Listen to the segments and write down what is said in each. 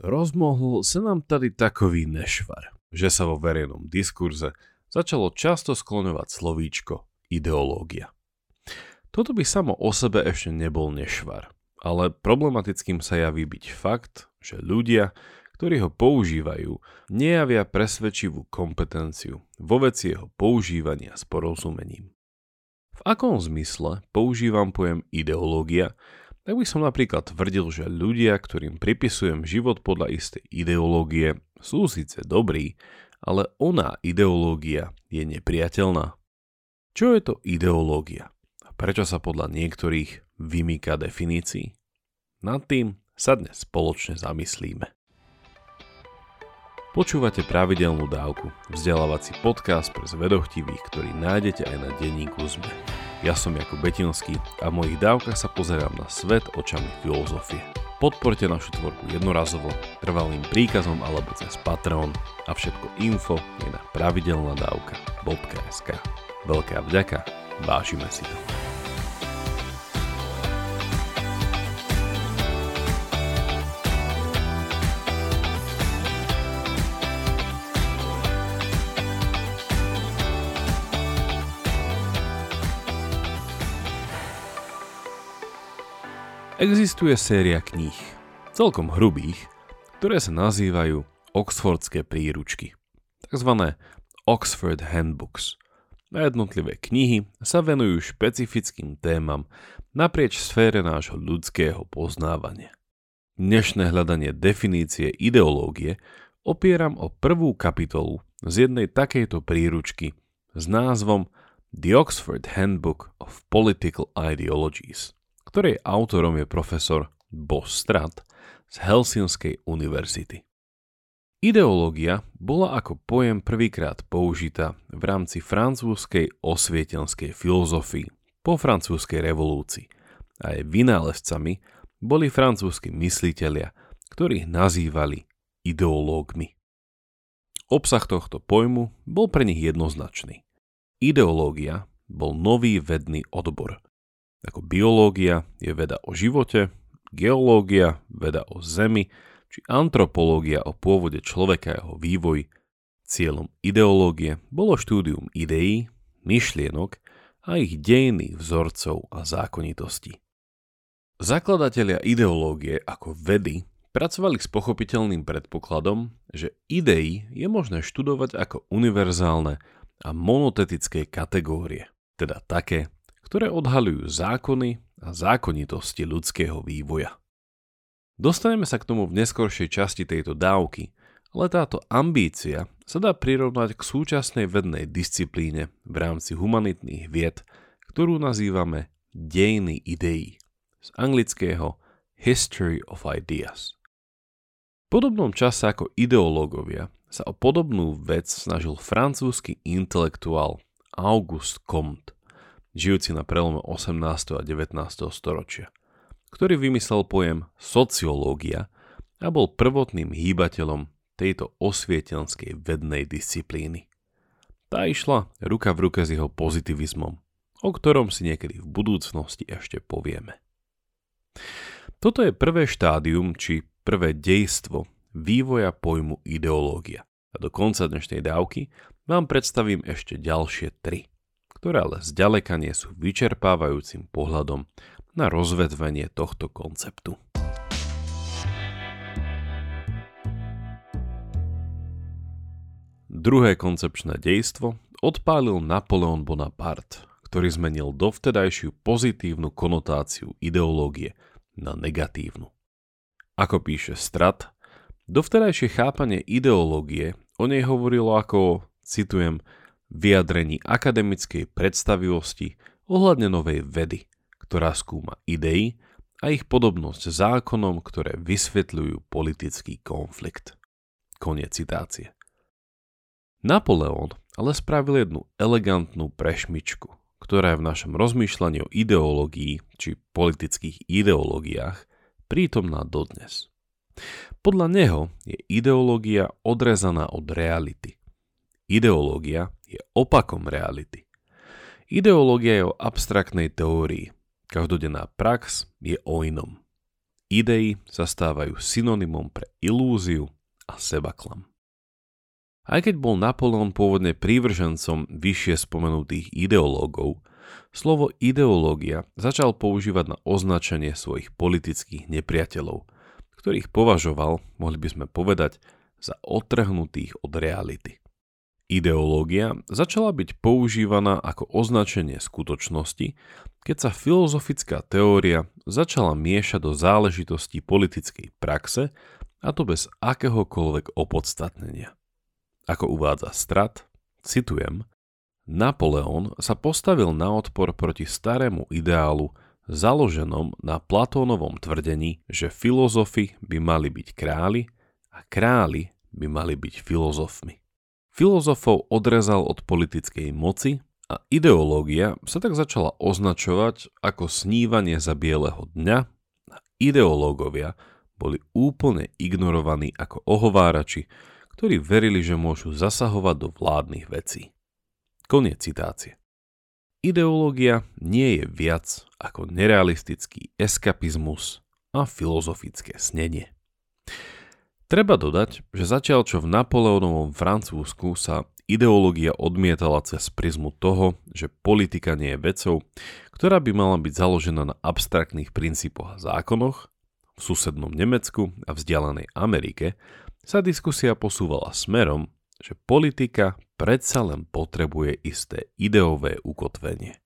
rozmohol sa nám tady takový nešvar, že sa vo verejnom diskurze začalo často skloňovať slovíčko ideológia. Toto by samo o sebe ešte nebol nešvar, ale problematickým sa javí byť fakt, že ľudia, ktorí ho používajú, nejavia presvedčivú kompetenciu vo veci jeho používania s porozumením. V akom zmysle používam pojem ideológia, tak by som napríklad tvrdil, že ľudia, ktorým pripisujem život podľa istej ideológie, sú síce dobrí, ale ona ideológia je nepriateľná. Čo je to ideológia? A prečo sa podľa niektorých vymýka definícii? Nad tým sa dnes spoločne zamyslíme. Počúvate pravidelnú dávku, vzdelávací podcast pre zvedochtivých, ktorý nájdete aj na denníku ZME. Ja som Jakub Betinský a v mojich dávkach sa pozerám na svet očami filozofie. Podporte našu tvorbu jednorazovo, trvalým príkazom alebo cez Patreon a všetko info je na pravidelnadavka.sk. Veľká vďaka, vážime si to. Existuje séria kníh, celkom hrubých, ktoré sa nazývajú Oxfordské príručky, tzv. Oxford Handbooks. Na jednotlivé knihy sa venujú špecifickým témam naprieč sfére nášho ľudského poznávania. Dnešné hľadanie definície ideológie opieram o prvú kapitolu z jednej takejto príručky s názvom The Oxford Handbook of Political Ideologies, ktorej autorom je profesor Bo Stråth z Helsinskej univerzity. Ideológia bola ako pojem prvýkrát použitá v rámci francúzskej osvietenskej filozofii po francúzskej revolúcii a jej vynálezcami boli francúzski myslitelia, ktorých nazývali ideológmi. Obsah tohto pojmu bol pre nich jednoznačný. Ideológia bol nový vedný odbor. Ako biológia je veda o živote, geológia veda o zemi, či antropológia o pôvode človeka a jeho vývoji. Cieľom ideológie bolo štúdium ideí, myšlienok a ich dejinných vzorcov a zákonitostí. Zakladatelia ideológie ako vedy pracovali s pochopiteľným predpokladom, že idei je možné študovať ako univerzálne a monotetické kategórie, teda také, ktoré odhaľujú zákony a zákonitosti ľudského vývoja. Dostaneme sa k tomu v neskoršej časti tejto dávky, ale táto ambícia sa dá prirovnať k súčasnej vednej disciplíne v rámci humanitných vied, ktorú nazývame dejiny ideí, z anglického History of Ideas. V podobnom čase ako ideológovia sa o podobnú vec snažil francúzsky intelektuál Auguste Comte, žijúci na prelome 18. a 19. storočia, ktorý vymyslel pojem sociológia a bol prvotným hýbateľom tejto osvietenskej vednej disciplíny. Tá išla ruka v ruke s jeho pozitivizmom, o ktorom si niekedy v budúcnosti ešte povieme. Toto je prvé štádium, či prvé dejstvo vývoja pojmu ideológia. A do konca dnešnej dávky vám predstavím ešte ďalšie tri, ktoré ale zďaleka nie sú vyčerpávajúcim pohľadom na rozvetvenie tohto konceptu. Druhé koncepčné dejstvo odpálil Napoleon Bonaparte, ktorý zmenil dovtedajšiu pozitívnu konotáciu ideológie na negatívnu. Ako píše Stråth, dovtedajšie chápanie ideológie o nej hovorilo ako, citujem, vyjadrení akademickej predstavivosti ohľadne novej vedy, ktorá skúma idei a ich podobnosť zákonom, ktoré vysvetľujú politický konflikt. Koniec citácie. Napoleon ale spravil jednu elegantnú prešmičku, ktorá je v našom rozmýšľaní o ideológii či politických ideológiách prítomná dodnes. Podľa neho je ideológia odrezaná od reality. Ideológia je opakom reality. Ideológia je o abstraktnej teórii. Každodenná prax je o inom. Idei sa stávajú synonymom pre ilúziu a sebaklam. Aj keď bol Napoleon pôvodne prívržencom vyššie spomenutých ideológov, slovo ideológia začal používať na označenie svojich politických nepriateľov, ktorých považoval, mohli by sme povedať, za otrhnutých od reality. Ideológia začala byť používaná ako označenie skutočnosti, keď sa filozofická teória začala miešať do záležitostí politickej praxe, a to bez akéhokoľvek opodstatnenia. Ako uvádza Strat, citujem, Napoleon sa postavil na odpor proti starému ideálu, založenom na Platónovom tvrdení, že filozofi by mali byť králi a králi by mali byť filozofmi. Filozofov odrezal od politickej moci a ideológia sa tak začala označovať ako snívanie za bieleho dňa a ideológovia boli úplne ignorovaní ako ohovárači, ktorí verili, že môžu zasahovať do vládnych vecí. Koniec citácie. Ideológia nie je viac ako nerealistický eskapizmus a filozofické snenie. Treba dodať, že zatiaľ čo v Napoleónovom Francúzsku sa ideológia odmietala cez prizmu toho, že politika nie je vecou, ktorá by mala byť založená na abstraktných princípoch a zákonoch, v susednom Nemecku a vzdialenej Amerike sa diskusia posúvala smerom, že politika predsa len potrebuje isté ideové ukotvenie.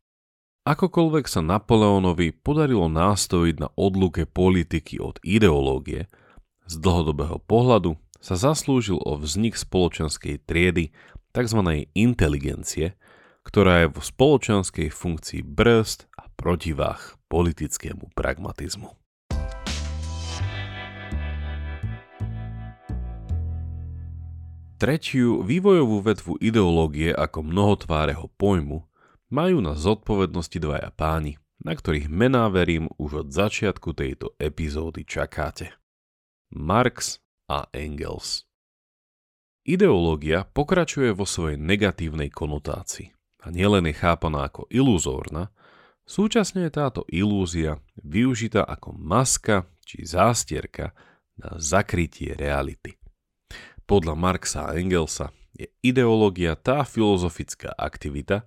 Akokoľvek sa Napoleónovi podarilo nástojiť na odluke politiky od ideológie, z dlhodobého pohľadu sa zaslúžil o vznik spoločenskej triedy, tzv. Inteligencie, ktorá je v spoločenskej funkcii brzd a protiváh politickému pragmatizmu. Tretiu vývojovú vetvu ideológie ako mnohotvárého pojmu majú na zodpovednosti dvaja páni, na ktorých mená verím už od začiatku tejto epizódy čakáte. Marx a Engels. Ideológia pokračuje vo svojej negatívnej konotácii a nielen je chápaná ako iluzórna, súčasne je táto ilúzia využitá ako maska či zástierka na zakrytie reality. Podľa Marxa a Engelsa je ideológia tá filozofická aktivita,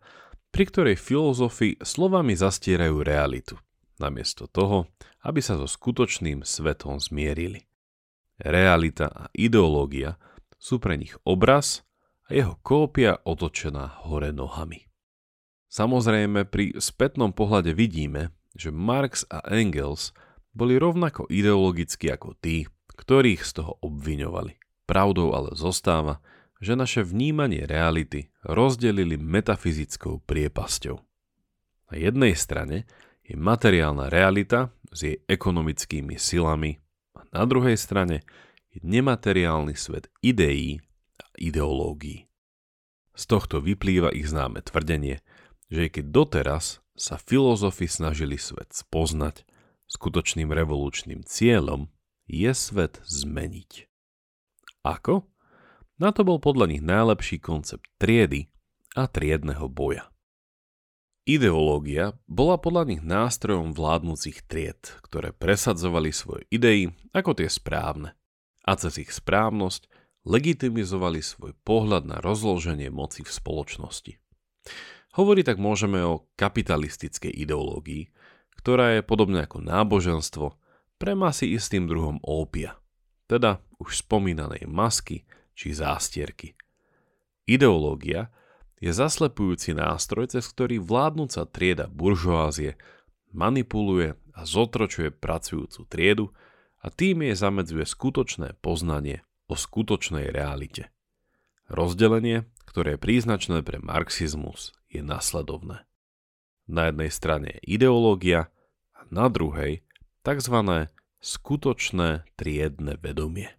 pri ktorej filozofi slovami zastierajú realitu, namiesto toho, aby sa so skutočným svetom zmierili. Realita a ideológia sú pre nich obraz a jeho kópia otočená hore nohami. Samozrejme, pri spätnom pohľade vidíme, že Marx a Engels boli rovnako ideologickí ako tí, ktorých z toho obviňovali. Pravdou ale zostáva, že naše vnímanie reality rozdelili metafyzickou priepasťou. Na jednej strane je materiálna realita s jej ekonomickými silami, na druhej strane je nemateriálny svet ideí a ideológií. Z tohto vyplýva ich známe tvrdenie, že keď doteraz sa filozofi snažili svet spoznať, skutočným revolučným cieľom je svet zmeniť. Ako? Na to bol podľa nich najlepší koncept triedy a triedneho boja. Ideológia bola podľa nich nástrojom vládnúcich tried, ktoré presadzovali svoje idei ako tie správne a cez ich správnosť legitimizovali svoj pohľad na rozloženie moci v spoločnosti. Hovorí tak môžeme o kapitalistickej ideológii, ktorá je podobne ako náboženstvo pre masy istým druhom ópia, teda už spomínanej masky či zástierky. Ideológia je zaslepujúci nástroj, cez ktorý vládnúca trieda buržoázie manipuluje a zotročuje pracujúcu triedu a tým jej zamedzuje skutočné poznanie o skutočnej realite. Rozdelenie, ktoré je príznačné pre marxizmus, je nasledovné. Na jednej strane je ideológia a na druhej tzv. Skutočné triedne vedomie.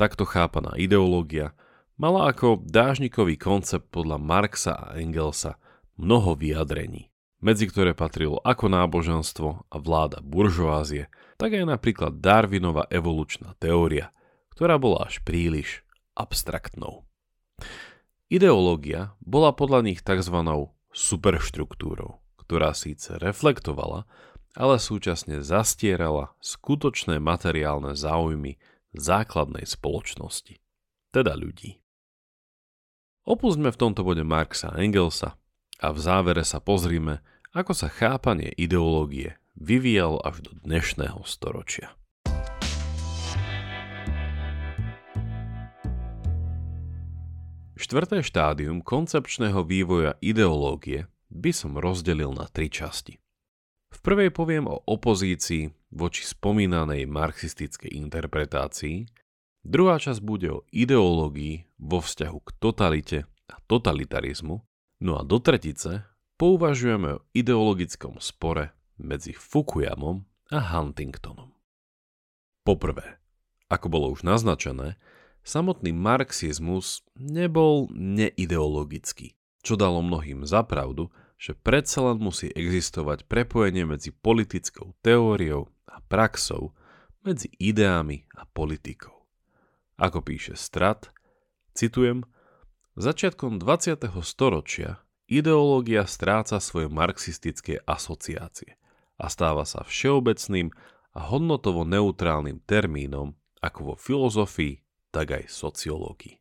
Takto chápaná ideológia mala ako dážnikový koncept podľa Marxa a Engelsa mnoho vyjadrení, medzi ktoré patrilo ako náboženstvo a vláda buržoázie, tak aj napríklad Darwinova evolučná teória, ktorá bola až príliš abstraktnou. Ideológia bola podľa nich tzv. Superštruktúrou, ktorá síce reflektovala ale súčasne zastierala skutočné materiálne záujmy základnej spoločnosti, teda ľudí. Opustme v tomto bode Marxa a Engelsa a v závere sa pozrime, ako sa chápanie ideológie vyvíjalo až do dnešného storočia. Štvrté štádium koncepčného vývoja ideológie by som rozdelil na tri časti. V prvej poviem o opozícii voči spomínanej marxistickej interpretácii, druhá časť bude o ideológii vo vzťahu k totalite a totalitarizmu, no a do tretice pouvažujeme o ideologickom spore medzi Fukuyamom a Huntingtonom. Poprvé, ako bolo už naznačené, samotný marxizmus nebol neideologický, čo dalo mnohým za pravdu, že predsa len musí existovať prepojenie medzi politickou teóriou a praxou, medzi ideami a politikou. Ako píše Strat, citujem, začiatkom 20. storočia ideológia stráca svoje marxistické asociácie a stáva sa všeobecným a hodnotovo neutrálnym termínom ako vo filozofii, tak aj sociológii.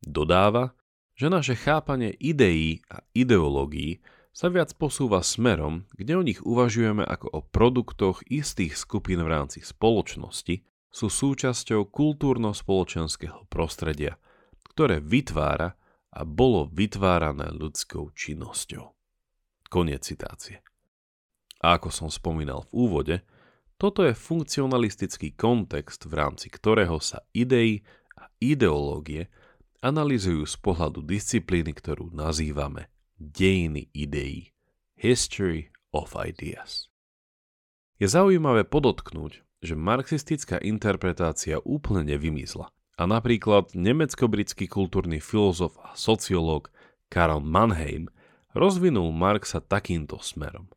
Dodáva, že naše chápanie ideí a ideológií sa viac posúva smerom, kde o nich uvažujeme ako o produktoch istých skupín v rámci spoločnosti, sú súčasťou kultúrno-spoločenského prostredia, ktoré vytvára a bolo vytvárané ľudskou činnosťou. Koniec citácie. A ako som spomínal v úvode, toto je funkcionalistický kontext, v rámci ktorého sa idei a ideológie analyzujú z pohľadu disciplíny, ktorú nazývame dejiny ideí, History of Ideas. Je zaujímavé podotknúť, že marxistická interpretácia úplne nevymizla a napríklad nemecko-britský kultúrny filozof a sociológ Karl Mannheim rozvinul Marxa takýmto smerom.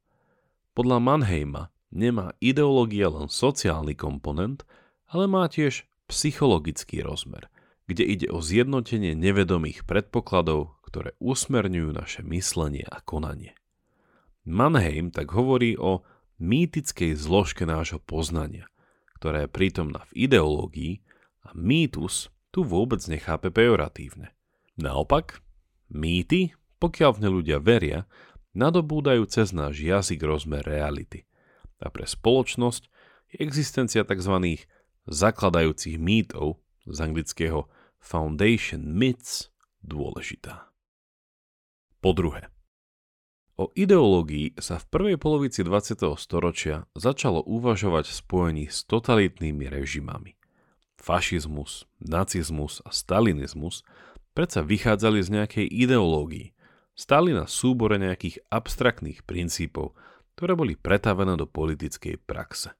Podľa Mannheima nemá ideológia len sociálny komponent, ale má tiež psychologický rozmer, kde ide o zjednotenie nevedomých predpokladov, ktoré usmerňujú naše myslenie a konanie. Mannheim tak hovorí o mýtickej zložke nášho poznania, ktorá je prítomná v ideológii a mýtus tu vôbec nechápe pejoratívne. Naopak, mýty, pokiaľ v ne ľudia veria, nadobúdajú cez náš jazyk rozmer reality. A pre spoločnosť je existencia tzv. Zakladajúcich mýtov z anglického foundation myths dôležitá. Po druhé, o ideológii sa v prvej polovici 20. storočia začalo uvažovať v spojení s totalitnými režimami. Fašizmus, nacizmus a stalinizmus predsa vychádzali z nejakej ideológii, stáli na súbore nejakých abstraktných princípov, ktoré boli pretavené do politickej praxe.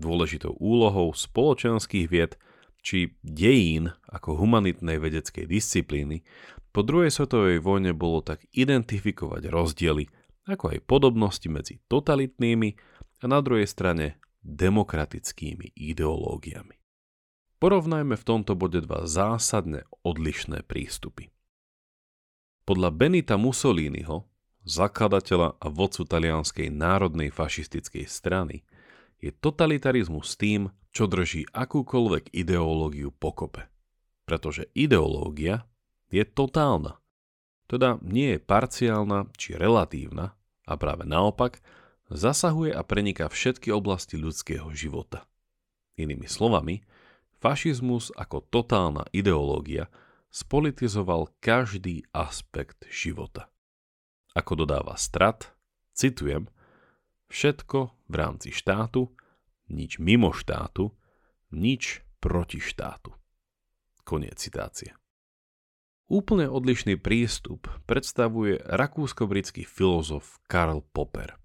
Dôležitou úlohou spoločenských vied či dejín ako humanitnej vedeckej disciplíny po druhej svetovej vojne bolo tak identifikovať rozdiely, ako aj podobnosti medzi totalitnými a na druhej strane demokratickými ideológiami. Porovnajme v tomto bode dva zásadne odlišné prístupy. Podľa Benita Mussoliniho, zakladateľa a vodcu talianskej národnej fašistickej strany, je totalitarizmus tým, čo drží akúkoľvek ideológiu pokope. Pretože ideológia je totálna, teda nie je parciálna či relatívna a práve naopak zasahuje a preniká všetky oblasti ľudského života. Inými slovami, fašizmus ako totálna ideológia spolitizoval každý aspekt života. Ako dodáva Strat, citujem, všetko v rámci štátu, nič mimo štátu, nič proti štátu. Koniec citácie. Úplne odlišný prístup predstavuje rakúsko-britský filozof Karl Popper.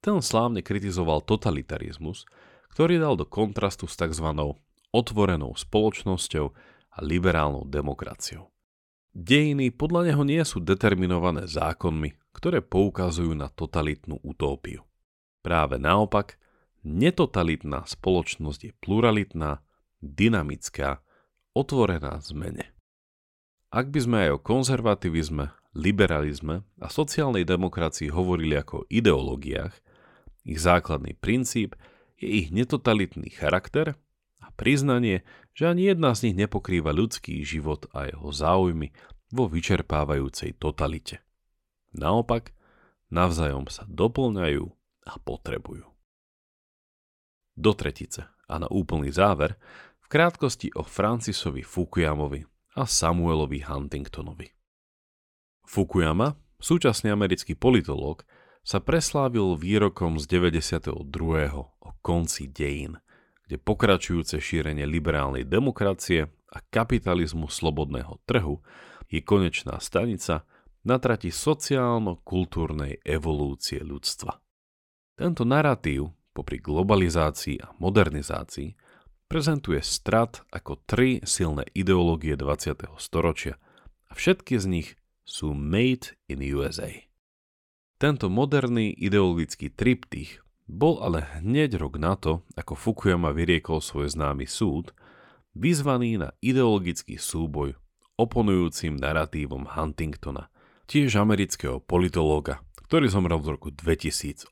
Ten slávne kritizoval totalitarizmus, ktorý dal do kontrastu s tzv. Otvorenou spoločnosťou a liberálnou demokraciou. Dejiny podľa neho nie sú determinované zákonmi, ktoré poukazujú na totalitnú utópiu. Práve naopak, netotalitná spoločnosť je pluralitná, dynamická, otvorená zmene. Ak by sme aj o konzervativizme, liberalizme a sociálnej demokracii hovorili ako o ideológiách, Ich základný princíp je ich netotalitný charakter a priznanie, že ani jedna z nich nepokrýva ľudský život a jeho záujmy vo vyčerpávajúcej totalite. Naopak, navzájom sa doplňajú a potrebujú. Do tretice a na úplný záver v krátkosti o Francisovi Fukuyamovi a Samuelovi Huntingtonovi. Fukuyama, súčasný americký politológ, sa preslávil výrokom z 92. o konci dejín, kde pokračujúce šírenie liberálnej demokracie a kapitalizmu slobodného trhu je konečná stanica na trati sociálno-kultúrnej evolúcie ľudstva. Tento narratív, popri globalizácii a modernizácii, prezentuje strat ako tri silné ideológie 20. storočia a všetky z nich sú made in USA. Tento moderný ideologický triptych bol ale hneď rok na to, ako Fukuyama vyriekol svoj známy súd, vyzvaný na ideologický súboj oponujúcim naratívom Huntingtona, tiež amerického politológa, ktorý zomrel v roku 2008.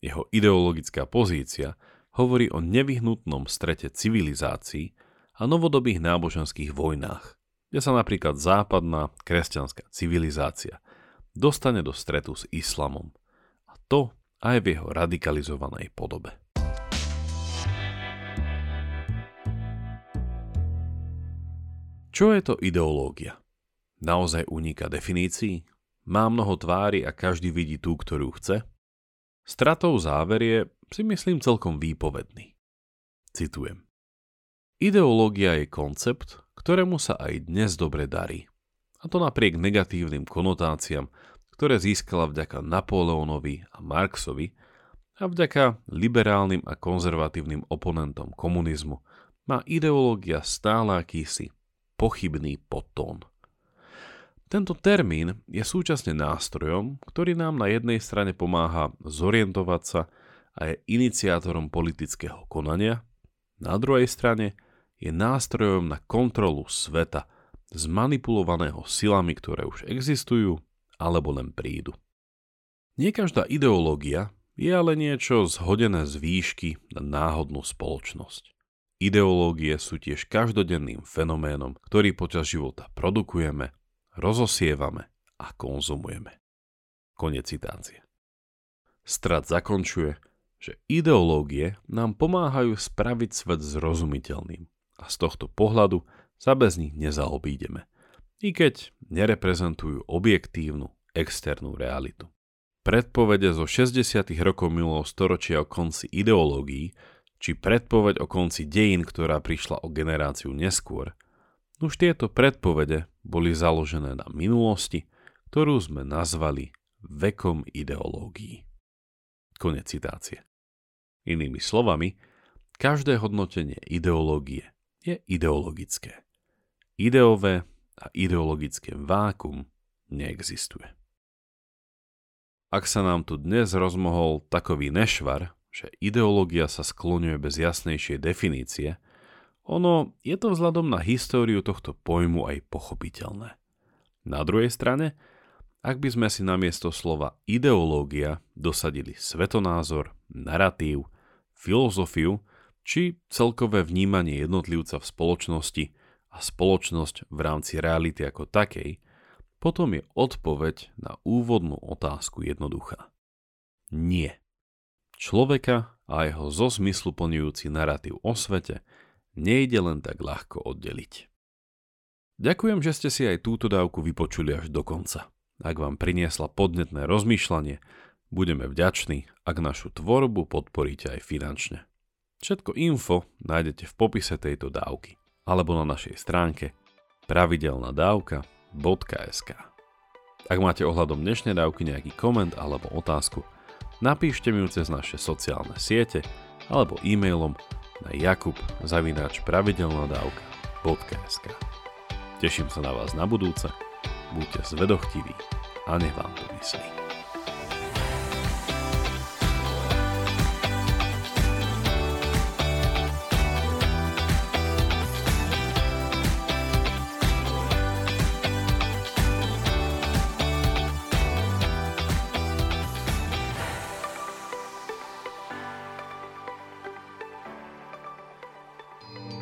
Jeho ideologická pozícia hovorí o nevyhnutnom strete civilizácií a novodobých náboženských vojnách, kde sa napríklad západná kresťanská civilizácia dostane do stretu s islamom, a to aj v jeho radikalizovanej podobe. Čo je to ideológia? Naozaj uniká definícii? Má mnoho tvári a každý vidí tú, ktorú chce? Stratov záver je, si myslím, celkom výpovedný. Citujem. Ideológia je koncept, ktorému sa aj dnes dobre darí. A to napriek negatívnym konotáciám, ktoré získala vďaka Napoleónovi a Marxovi a vďaka liberálnym a konzervatívnym oponentom komunizmu, má ideológia stále akýsi pochybný podtón. Tento termín je súčasne nástrojom, ktorý nám na jednej strane pomáha zorientovať sa a je iniciátorom politického konania, na druhej strane je nástrojom na kontrolu sveta, zmanipulovaného silami, ktoré už existujú, alebo len prídu. Nie každá ideológia je ale niečo zhodené z výšky na náhodnú spoločnosť. Ideológie sú tiež každodenným fenoménom, ktorý počas života produkujeme, rozosievame a konzumujeme. Koniec citácie. Strat zakončuje, že ideológie nám pomáhajú spraviť svet zrozumiteľným a z tohto pohľadu sa bez nich nezaobídeme, i keď nereprezentujú objektívnu, externú realitu. Predpovede zo 60. rokov minulého storočia o konci ideológií, či predpoveď o konci dejín, ktorá prišla o generáciu neskôr, už tieto predpovede boli založené na minulosti, ktorú sme nazvali vekom ideológií. Konec citácie. Inými slovami, každé hodnotenie ideológie je ideologické. Ideové a ideologické vákum neexistuje. Ak sa nám tu dnes rozmohol takový nešvar, že ideológia sa skloňuje bez jasnejšej definície, ono je to vzhľadom na históriu tohto pojmu aj pochopiteľné. Na druhej strane, ak by sme si namiesto slova ideológia dosadili svetonázor, naratív, filozofiu či celkové vnímanie jednotlivca v spoločnosti a spoločnosť v rámci reality ako takej, potom je odpoveď na úvodnú otázku jednoduchá. Nie. Človeka a jeho zo zmyslu plňujúci naratív o svete nejde len tak ľahko oddeliť. Ďakujem, že ste si aj túto dávku vypočuli až do konca. Ak vám priniesla podnetné rozmýšľanie, budeme vďační, ak našu tvorbu podporíte aj finančne. Všetko info nájdete v popise tejto dávky alebo na našej stránke pravidelnadavka.sk. Ak máte ohľadom dnešnej dávky nejaký koment alebo otázku, napíšte mi ju cez naše sociálne siete alebo e-mailom na jakub@pravidelnadavka.sk. Teším sa na vás na budúce, buďte zvedochtiví a nech vám to myslí.